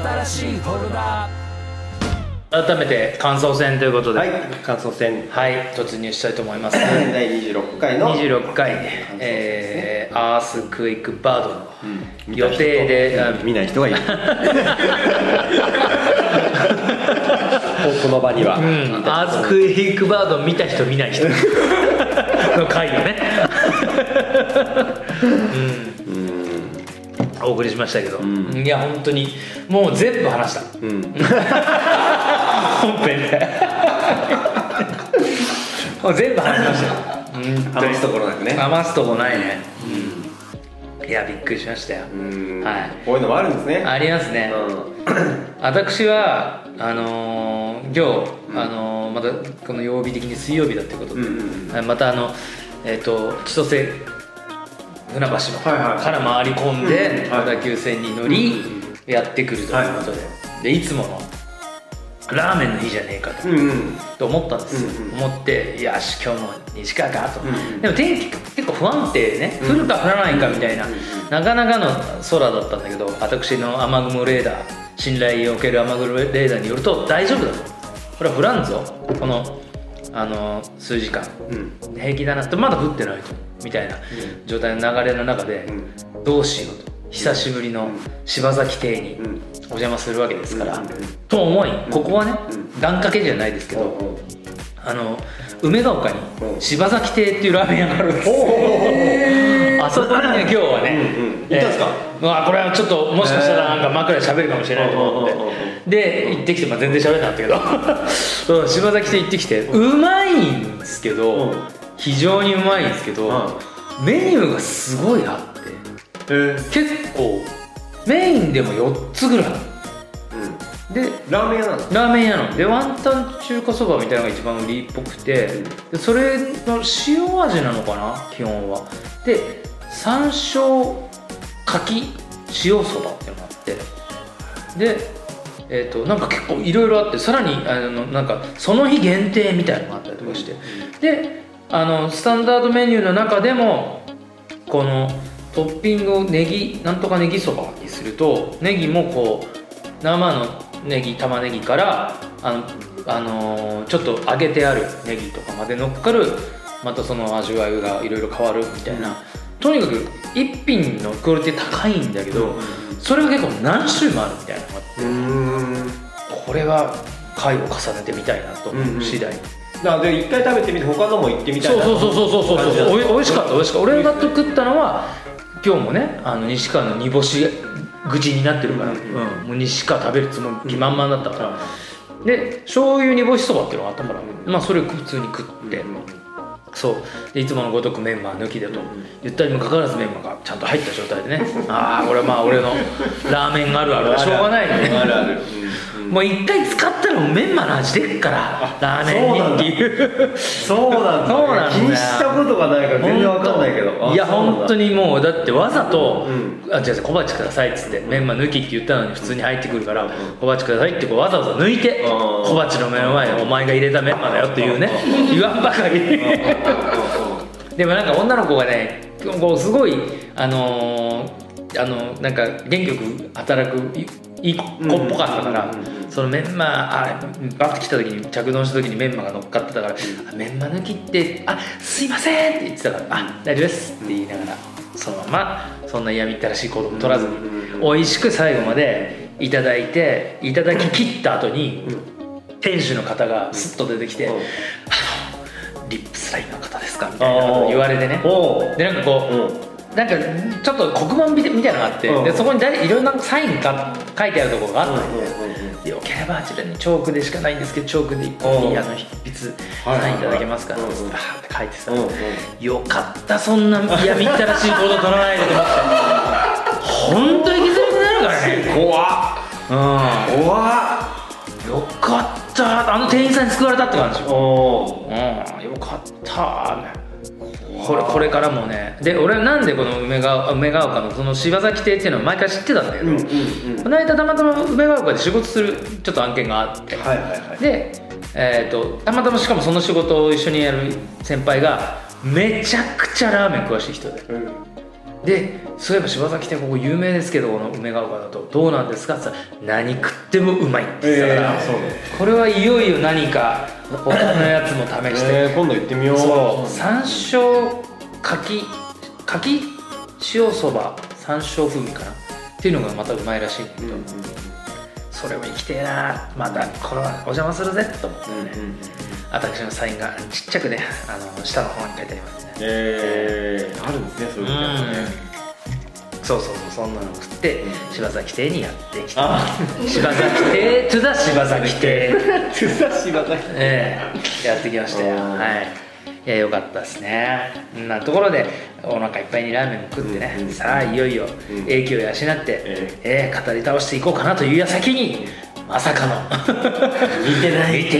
新しいホルダー。改めて感想戦ということで、はい、感想戦、はい、突入したいと思います。第26回の26回、アースクイックバードの、予定で見ない人がいるこの場には、アースクイックバード見た人見ない人の回をねお送りしましたけど、いや本当にもう全部話した、本編でもう全部話しました。余すところなくね。余すとこないね。いやびっくりしましたよ。はい。こういうのもあるんですね。ありますね。私は今日またこの曜日的に水曜日だってことで、また千歳船橋から回り込んで小田急線に乗りやってくるということで、いつものラーメンの日じゃねえかと思ったんですよ。思ってよし今日も西川かと。でも天気結構不安定ね、降るか降らないかみたいななかなかの空だったんだけど、私の雨雲レーダー、信頼を受ける雨雲レーダーによると大丈夫だと、これは降らんぞこの数時間、平気だなと、まだ降ってないとみたいな状態の流れの中で、どうしようと、久しぶりの柴崎邸にお邪魔するわけですからと思い、ここはね願掛けじゃないですけど、梅ヶ丘に柴崎邸っていうラーメン屋があるんです。あそこにね今日はね行ったんですか。これはちょっともしかしたらなんか枕で喋るかもしれないと思ってで行ってきて、全然喋れなかったけど柴崎邸行ってきて、うまいんですけど、非常にうまいんですけど、メニューがすごいあって、結構メインでも4つぐらい、でラーメン屋なの。ラーメン屋なので、ワンタン中華そばみたいなのが一番売りっぽくて、でそれの塩味なのかな基本は。で山椒柿塩そばっていうのがあって、でなんか結構いろいろあって、さらになんかその日限定みたいなのがあったりとかして、でスタンダードメニューの中でもこのトッピングをネギなんとかネギそばにすると、ネギもこう生のネギ玉ねぎからちょっと揚げてあるネギとかまで乗っかる、またその味わいがいろいろ変わるみたいな、とにかく一品のクオリティ高いんだけど、それが結構何種類もあるみたいなのがあって、これは回を重ねてみたいなと思う次第。で一回食べてみて他のも行ってみたいな。そう美味しかった。美味しかった。俺が食ったのは今日もね西川の煮干し口になってるから、もう西川食べるつもり満々だったから、で醤油煮干しそばっていうのがあったから、まあそれを普通に食って、そうでいつものごとくメンマ抜きだと言ったにもかかわらずメンマがちゃんと入った状態でね、これはまあ俺のラーメンあるあるはしょうがないね。もう一回使ったらメンマの味出るからラーメンにっていう。そうなんだ。気にしたことがないから全然わかんないけど、いや本当にもうだってわざと「あ違う違う小鉢ください」っつってメンマ抜きって言ったのに普通に入ってくるから「小鉢ください」ってこうわざわざ抜いて、小鉢の目の前にお前が入れたメンマだよっていうね、言わんばかり。でもなんか女の子がねこうすごいなんか元気よく働くいい子っぽかったから、そのメンマバッと来た時に着丼した時にメンマが乗っかってたから「メンマ抜きってすいません」って言ってたから「大丈夫です」って言いながらそのままそんな嫌みったらしい行動も取らずに美味しく最後までいただいて、いただききった後に店主の方がスッと出てきて「リップスラインの方ですか?」みたいなこと言われてね、でなんかこうなんかちょっと黒板みたいなのがあって、でそこにいろんなサインが書いてあるところがあって、よければあちらにチョークでしかないんですけどチョークで一本に筆筆サインいただけますかって書いてさ、よかった、そんな嫌みったらしい行動取らないでと思って、本当に気づいてなるからね。怖っ、よかった、店員さんに救われたって感じ。よかったね。これからもね。で俺はなんでこの梅ヶ丘のその柴崎邸っていうのを毎回知ってたんだけど、この間たまたま梅ヶ丘で仕事するちょっと案件があって、でたまたましかもその仕事を一緒にやる先輩がめちゃくちゃラーメン詳しい人で、で、そういえば柴崎店ここ有名ですけど、この梅ヶ丘だとどうなんですかって言ったら、何食ってもうまいって言ってたから、これはいよいよ何か他のやつも試して、今度行ってみよう。そう、山椒かき塩そば山椒風味かなっていうのがまたうまいらしいんだけど、それも行きてえな、またこれはお邪魔するぜと思ってね、私のサインがちっちゃくね、下の方に書いてありますね。あるんですね、そういうのね。そうそうそう、そんなの食って柴崎亭にやってきた。柴崎亭トゥザ柴崎亭トゥザ柴崎亭、やってきましたよ。はい、いや良かったですね。なところでお腹いっぱいにラーメンも食ってね、さあいよいよ英気を養って、語り倒していこうかなという矢先に、まさかの見ていないって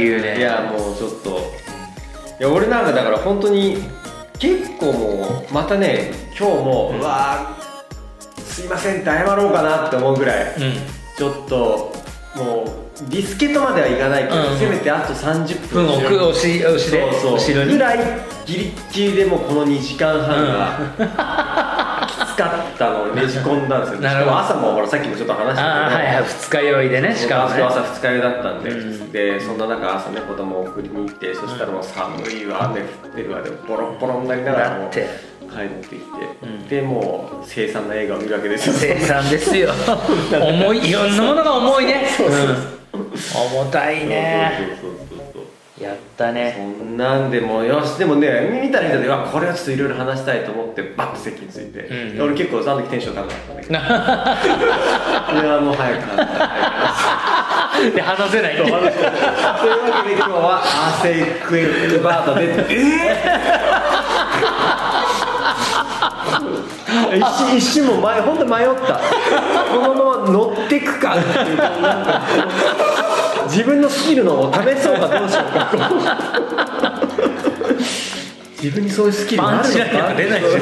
いうね。いやもうちょっと、いや俺なんかだから本当に結構もうまたね、今日も、うわーすいませんって謝ろうかなって思うぐらい、ちょっともうビスケットまではいかないけど、せめてあと30分後ろにぐらいギリギリでもこの2時間半が、きつかったのをねじ込んだんですよ。しかも朝もほらさっきもちょっと話したけど、二日酔いでね、しかも朝二日酔いだったんで、でそんな中朝ね子供を送りに行って、そしたらもう寒いわ、雨降ってるわでボロボロになりながらも帰ってきて、でもう凄惨な映画を見るわけですよ。凄惨ですよ。重い、いろんなものが重いね。重たいね。やったね。そんなんでもよし、でもね見たで、これはちょっといろいろ話したいと思ってバッと席について、俺結構その時テンション高かったんだけど、俺はもう早く話せないというわけで今日はアーセイクエックバータで一瞬も本当に迷った。このまま乗ってくかっていう自分のスキルのを試そうかどうしようか。自分にそういうスキルがあるのか出ないでしょ。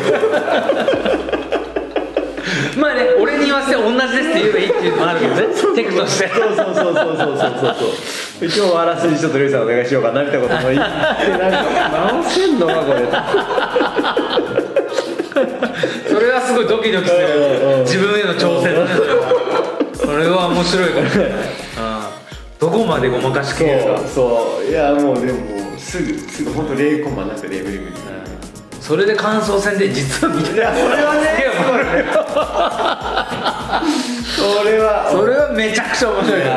まあね、俺に言わせて同じですって言えばいいっていうのもあるけどね。テクとして。そう。今日はあらすじちょっとルイさんお願いしようかなみたいなことも言って、直せんのかこれ。それはすごいドキドキする。自分への挑戦だね。それは面白いからね。どこまでごまかしきれるか。そう、いやもうでもすぐ本当0コマなくレベルみたいな。それで感想戦で実は見てた。いやそれはね。それはめちゃくちゃ面白いよね。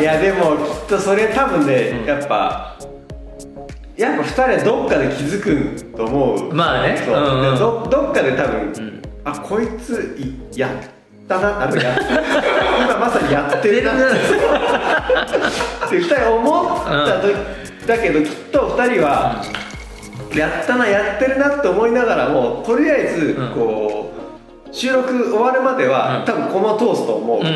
いやでもきっとそれ多分ね、やっぱ2人はどっかで気づくと思う。まあね。どっかで多分こいつやったな、今まさにやってるな。って2人思った時だけど、きっと2人はやったな、やってるなって思いながらも、とりあえずこう収録終わるまでは多分コマ通すと思うわけ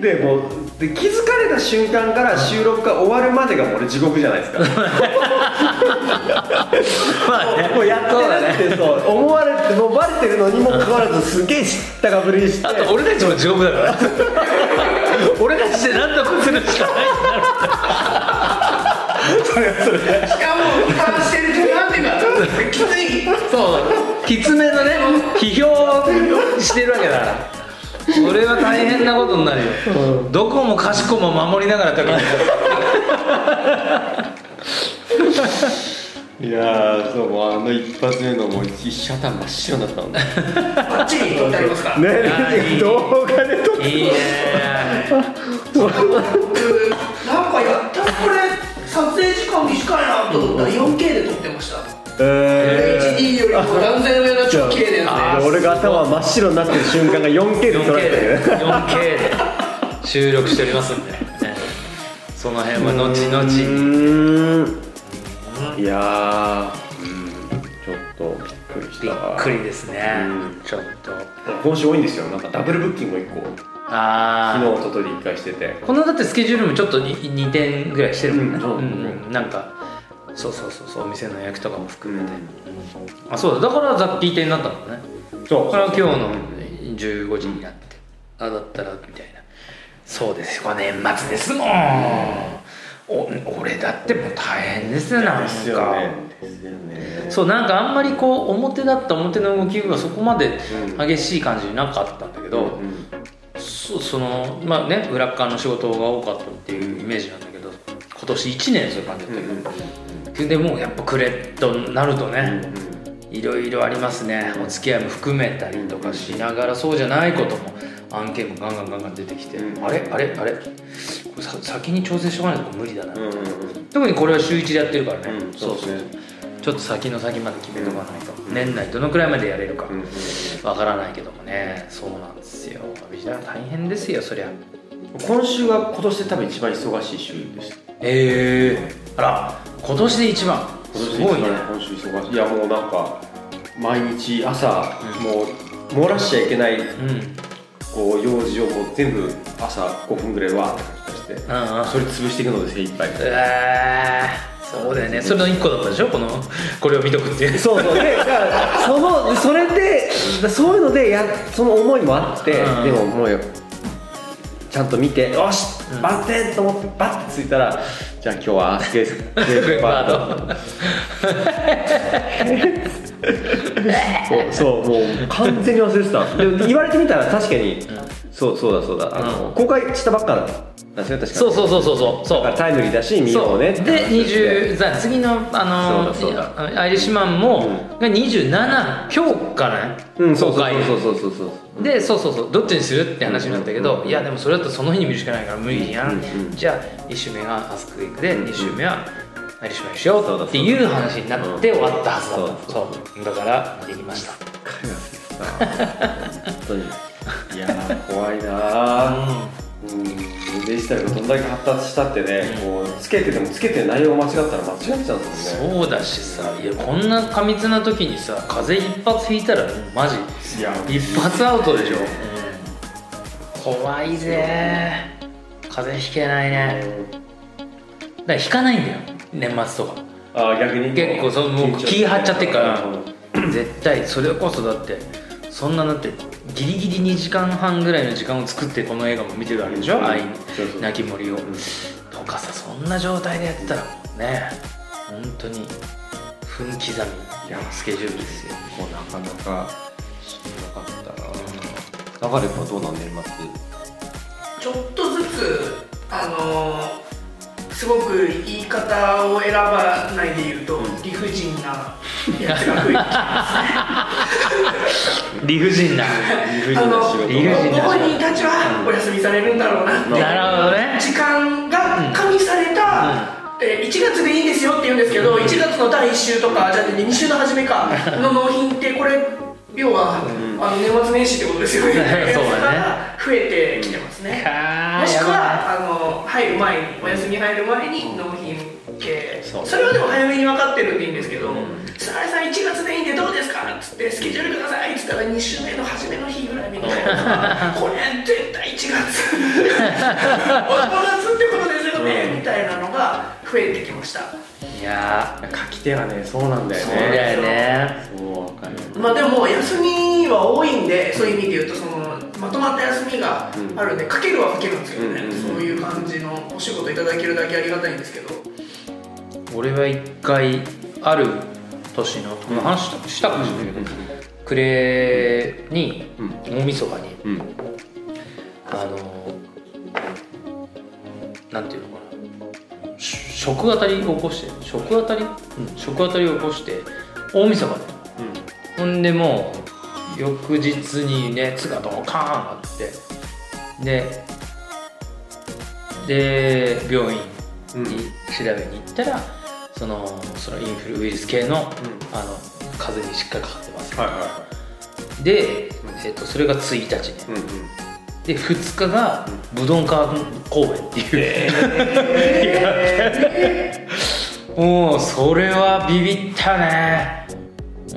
で、もう気づかれた瞬間から収録が終わるまでがもう俺地獄じゃないですか。もうやってるってそう思われて、もうバレてるのにもかかわらずすげえ知ったかぶりして、あと俺たちも地獄だから。俺たちで何とかするしかないんだろう。それしかも俯瞰してるとなんていうかきつい、そうきつめのね批評してるわけだから、それは大変なことになるよ。どこもかしこも守りながら食べてる。いやー、そうもう一発目のもう一車段真っ白になったもんね。バッチリ撮ってありますかね。動画で撮ってます。いいねなんかやったらこれ撮影時間短いなと思ったら 4K で撮ってました。HD よりも断然上の超綺麗なやつね。俺が頭真っ白になってる瞬間が 4K で撮られてる。 4K で収録しておりますんで、その辺は後々。いやちょっとびっくりしたわ。びっくりですね。ちょっと今週多いんですよ、なんかダブルブッキング1個昨日ととり1回してて、このだってスケジュールもちょっと2点ぐらいしてるもんね。なんかそうお店の焼きとかも含めて、あ、そうだから雑費店になったのね。そうから今日の15時になって、あだったらみたいな。そうですよ、年末ですもん。俺だってもう大変ですよ。なんかですよね。そう、なんかあんまりこう表だった表の動きがそこまで激しい感じになかったんだけど、うんうん、そのまあね、裏側の仕事が多かったっていうイメージなんだけど、今年1年そういう感じだったけど、うん、でもやっぱ暮れとなるとね、いろいろありますね。お付き合いも含めたりとかしながら、そうじゃないことも案件もガンガン出てきて、うん、あれこれ先に調整しとかないと無理だな、うんうんうん、特にこれは週1でやってるからね、うん、そうちょっと先の先まで決めとかないと、うん、年内どのくらいまでやれるかわからないけどもね、そうなんですよ。ビジネス大変ですよ、そりゃ。今週は今年で多分一番忙しい週でした。あら、今年で一番すごいね。今週忙しい。いやもうなんか毎日朝、うん、もう漏らしちゃいけない、うん、こう用事をこう全部朝5分ぐらいわーってして、うんうん、それ潰していくので精一杯。そうだよね。それの1個だったでしょ、これを見とくっていう。そうでそれでそういうのでその思いもあって、うん、でももうよちゃんと見て、よし、うん、バッテンと思ってバッてついたら、じゃあ今日はスケーパーだそうもう完全に忘れてた。でも言われてみたら確かに、うん、そうだ、公開したばっかだですね、確かに。そうだからタイムリーだし見ようねってで次のアイリッシュマンも、うん、が27今日かな、うん、公開。でそうどっちにするって話になったけど、いやでもそれだとその日に見るしかないから無理やん、じゃあ1週目がアスクウィークで、2週目はアイリッシュマンにしようっていう話になって終わったはずだった。そうだからできました。本当にいや怖いな、うん、デジタルがどんだけ発達したってね、こうつけててもつけて内容間違ったら間違っちゃうんですよね。そうだしさ、いやこんな過密な時にさ、風邪一発ひいたらマジ一発アウトでしょ、うん、怖いぜ。風邪ひけないね。だからひかないんだよ、年末とか。あ、逆に結構もう気張っちゃってるから、絶対それこそだってそんな、だってギリギリ2時間半ぐらいの時間を作ってこの映画も見てるわけでしょ、愛なき森を、うん、とかさ、そんな状態でやってたらもうね、本当に分刻みのスケジュールですよ。もうなかなかしなかったな。流れはどうなんで、年末ちょっとずつすごく言い方を選ばないで言うと、理不尽なやつが増えてきますね。理不尽なここにたちはお休みされるんだろうなって、なるほどね、時間が加味された、1月でいいんですよって言うんですけど、1月の第1週とか、じゃあ2週の初めかの納品って、これ要は年末年始ってことですよね。そうだね、増えてきてますね。もしくは入る前に、お休み入る前に納品系、それはでも早めに分かってるんでいいんですけど、須貝さん1月でいいんでどうですかっつってスケジュールくださいっつったら2週目の初めの日ぐらいみたいな、これ絶対1月お正月ってことですよねみたいなのが増えてきました。いやー、書き手はね、そうなんだよね。そうだよね。そう分かる。まあでも休みは多いんで、そういう意味で言うと、そのまとまった休みがあるんで、かけるはかけるんですけどね、そういう感じのお仕事いただけるだけありがたいんですけど。俺は一回ある年のこの話したかもしれないけど、暮れに大晦日に、なんていうのかな、食あたりを起こして、食あたりを起こして大晦日で、ほんでもう翌日に熱がドカーンあって、で病院に調べに行ったら、そのインフルウイルス系の、風邪にしっかりかかってます、で、それが1日ね、で2日が武道館公演っていう、もうそれはビビったね。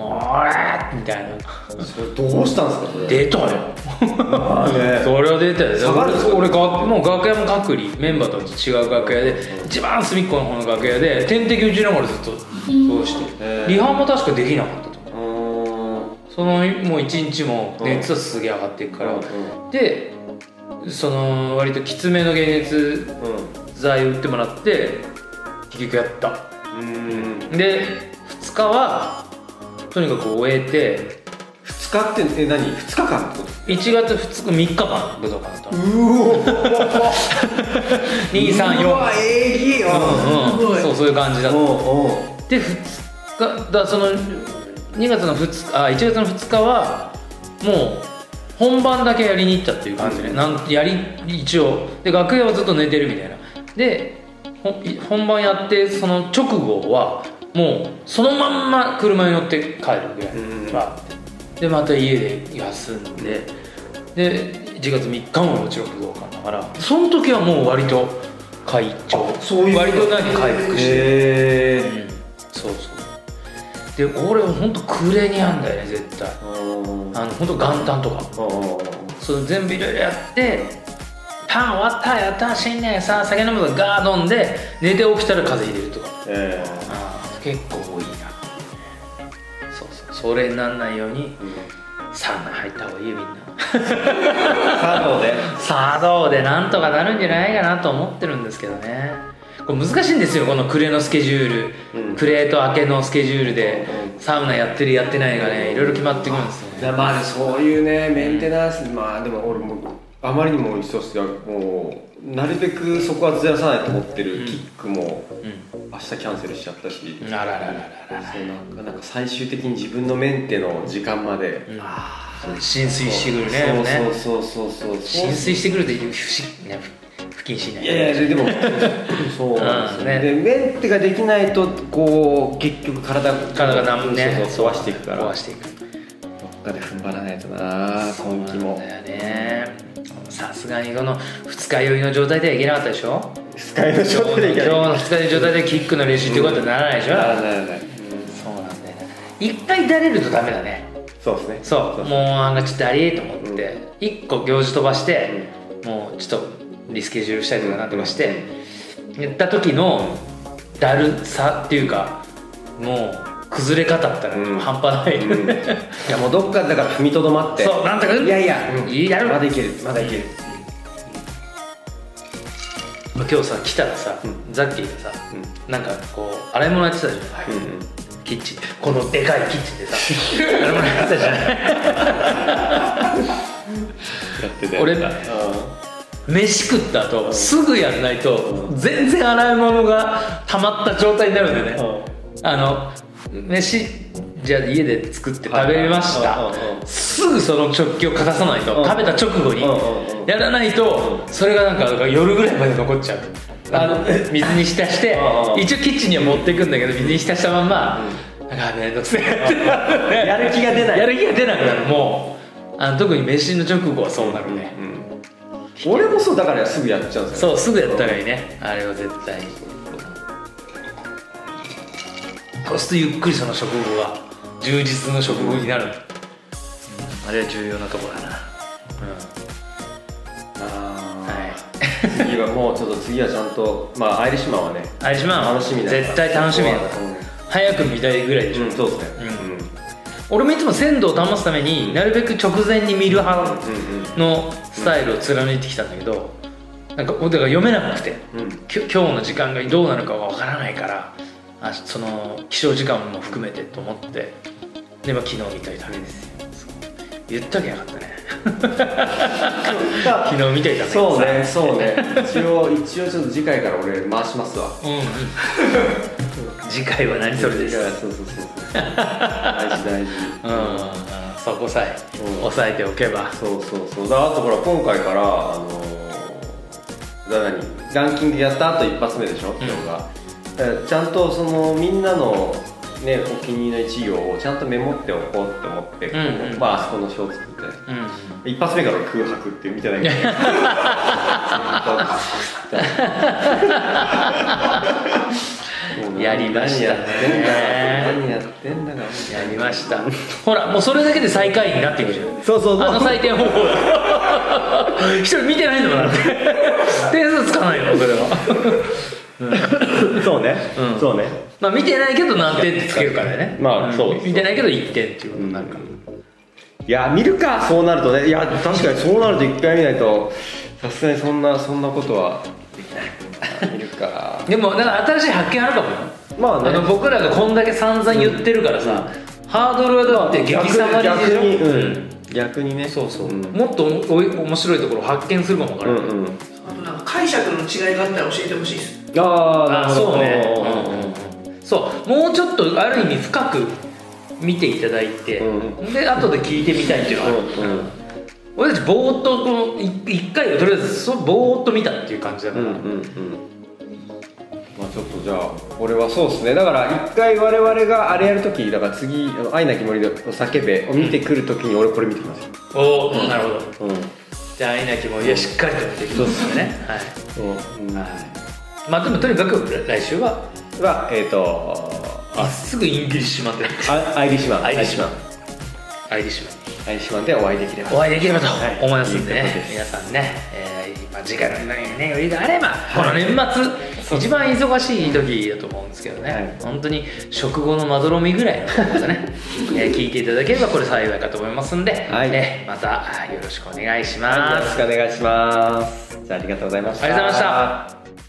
おれみたいな。それどうしたんですか。出たよ。それは出たよ。俺もう楽屋も隔離、メンバーと違う楽屋で、一番隅っこの方の楽屋で点滴打ちながらずっとそうして、リハも確かできなかったとか。そのもう一日も熱はすげえ上がっていくから、で、その割ときつめの解熱剤打ってもらって結局やった。で。日はとにかく終えて。2日って何 ?2 日間ってこと？ 1 月2日3日間武道館だったの。うお234、うわええ、うんうん、そういう感じだった。おうおうで2日だ、その2月の2日、あ1月の2日はもう本番だけやりに行ったっていう感じね、うん、なんやり一応で楽屋はずっと寝てるみたいなで本番やって、その直後はもうそのまんま車に乗って帰るぐらい、うん、バーってでまた家で休んで、で1月3日ももちろん武道館だから、その時はもう割と快調、割となんか回復して、うん、そうそう。で俺はほんと暮れにあんだよね絶対、ほんと元旦とかそれ全部いろいろやってパン終わったやった新年さ酒飲むとガー飲んで寝て起きたら風邪ひいてるとか、結構多いな。それにならないように、うん、サウナ入った方がいいよみんな茶道でなんとかなるんじゃないかなと思ってるんですけどね。これ難しいんですよこの暮れのスケジュール、うん、暮れと明けのスケジュールで、うん、サウナやってるやってないがねいろいろ決まってくるんですよね。まあそういうねメンテナンス、まあでも俺もあまりにも忙しくてもうなるべくそこはずらさないと思ってる、うん、キックも、うん、明日キャンセルしちゃったし、うん、あらららららそうなんか最終的に自分のメンテの時間まで、うん、あ浸水してくるね。そう浸水してくると不謹慎ない。いやいやでもそうなんですね。でメンテができないとこう結局体がね壊していくから。どっかで踏ん張らないとな。今期も。そうなんだよね。さすがにこの二日酔いの状態ではいけなかったでしょ。二日酔いの状態でいけない。今日の二日酔いの状態でキックの練習ってことにならないでしょ。ならない。そうなんだよね。一回だれるとダメだね。そうですね。そうもうなんかちょっとありえと思って一個行事飛ばしてもうちょっとリスケジュールしたりとかなんとかしてやった時のだるさっていうかもう崩れ方だったら半端ない、うんうん、いやもうどっかだから踏みとどまってそうなんとかいやまだいけるまだいける、うん、今日さ来たらさ、うん、ザッキーがさ、うん、なんかこう洗い物やってたじゃない、うんうん、キッチンこのでかいキッチンでさ洗い物やってたじゃないやってたよ俺飯食った後すぐやんないと全然洗い物が溜まった状態になるんだよね、うん、飯じゃあ家で作って食べました、はいはい、すぐその食器を片さないと、食べた直後にやらないとそれがなんか夜ぐらいまで残っちゃう、水に浸して一応キッチンには持っていくんだけど水に浸したまんまなんかめんどくせえやる気が出ない、やる気が出なくなる。もう特に飯の直後はそうなるね、うんうん、俺もそうだからすぐやっちゃうんですよ。そうすぐやったらいいね、あれは絶対に。そうするとゆっくりその食後が充実の食後になる、うん、あれは重要なところだな、うん、はい、次はもうちょっと次はちゃんと、まあ、アイリッシュマンはねアイリッシュマン楽しみだ絶対楽しみだ、うん、早く見たいぐらいでしょ、うん、そうですね、うんうん、俺もいつも鮮度を保つためになるべく直前に見る派のスタイルを貫いてきたんだけどなんかだから読めなくて、うん、今日の時間がどうなるかがわからないからその起床時間も含めてと思ってで、まあ、昨日見といただけですよ。言ったわけなかったね昨日見といただけです。そうねそうね一応ちょっと次回から俺回しますわ、うん、次回は何それです。そう大事、うん、そこさえ押さえておけば。そうだ。あとほら今回からランキングやった後一発目でしょ、うん、今日がちゃんとそのみんなの、ね、お気に入りの1行をちゃんとメモっておこうって思って、うんうん、まああそこの書を作って、うん、一発目から空白ってみたいなやりましたね。何やってんだかやりました。ほらもうそれだけで最下位になっていくじゃん。そうあの採点方法一人見てないのかなって点数つかないのそれはうん、そうね、うん、そうね。まあ見てないけど何点ってつけるからね。まあそう、うん、見てないけど1点っていうことになるから、うん、いや見るかそうなるとね。いや確かにそうなると1回見ないとさすがにそんなことはできない見るかでもなんか新しい発見あるかもよ。まあね、僕らがこんだけ散々言ってるからさ、うん、ハードルはだって激下がりでしょ。逆にね、そうそう、うん、もっと面白いところを発見するかも分からない、うんうん、あとなんか解釈の違いがあったら教えてほしいです。ああそうね、うんうん、そうもうちょっとある意味深く見ていただいて、うん、で後で聞いてみたいっていうのがある、うんうん、俺たちぼーっとこの1回をとりあえずそぼーっと見たっていう感じだから、うんうんうん、まあ、ちょっとじゃあ俺はそうですね、だから1回我々があれやるときだから次「愛なき森の叫べ」を見てくるときに俺これ見てきますよ。おお、なるほど、うん、じゃあ「愛なき森」はしっかりと見ていくんですよね。はい、うん、はい、まあでもとにかく来週はすぐインディッシュマンってアイリッシュマンでお会いできればと思いますんでね、はい、皆さんね、時間のないね余裕があれば、はい、この年末一番忙しい時だと思うんですけどね、はい、本当に食後のまどろみぐらいのところでね、聞いていただければこれ幸いかと思いますんで、はいまたよろしくお願いします。よろしくお願いします。じゃあありがとうございました。ありがとうございました。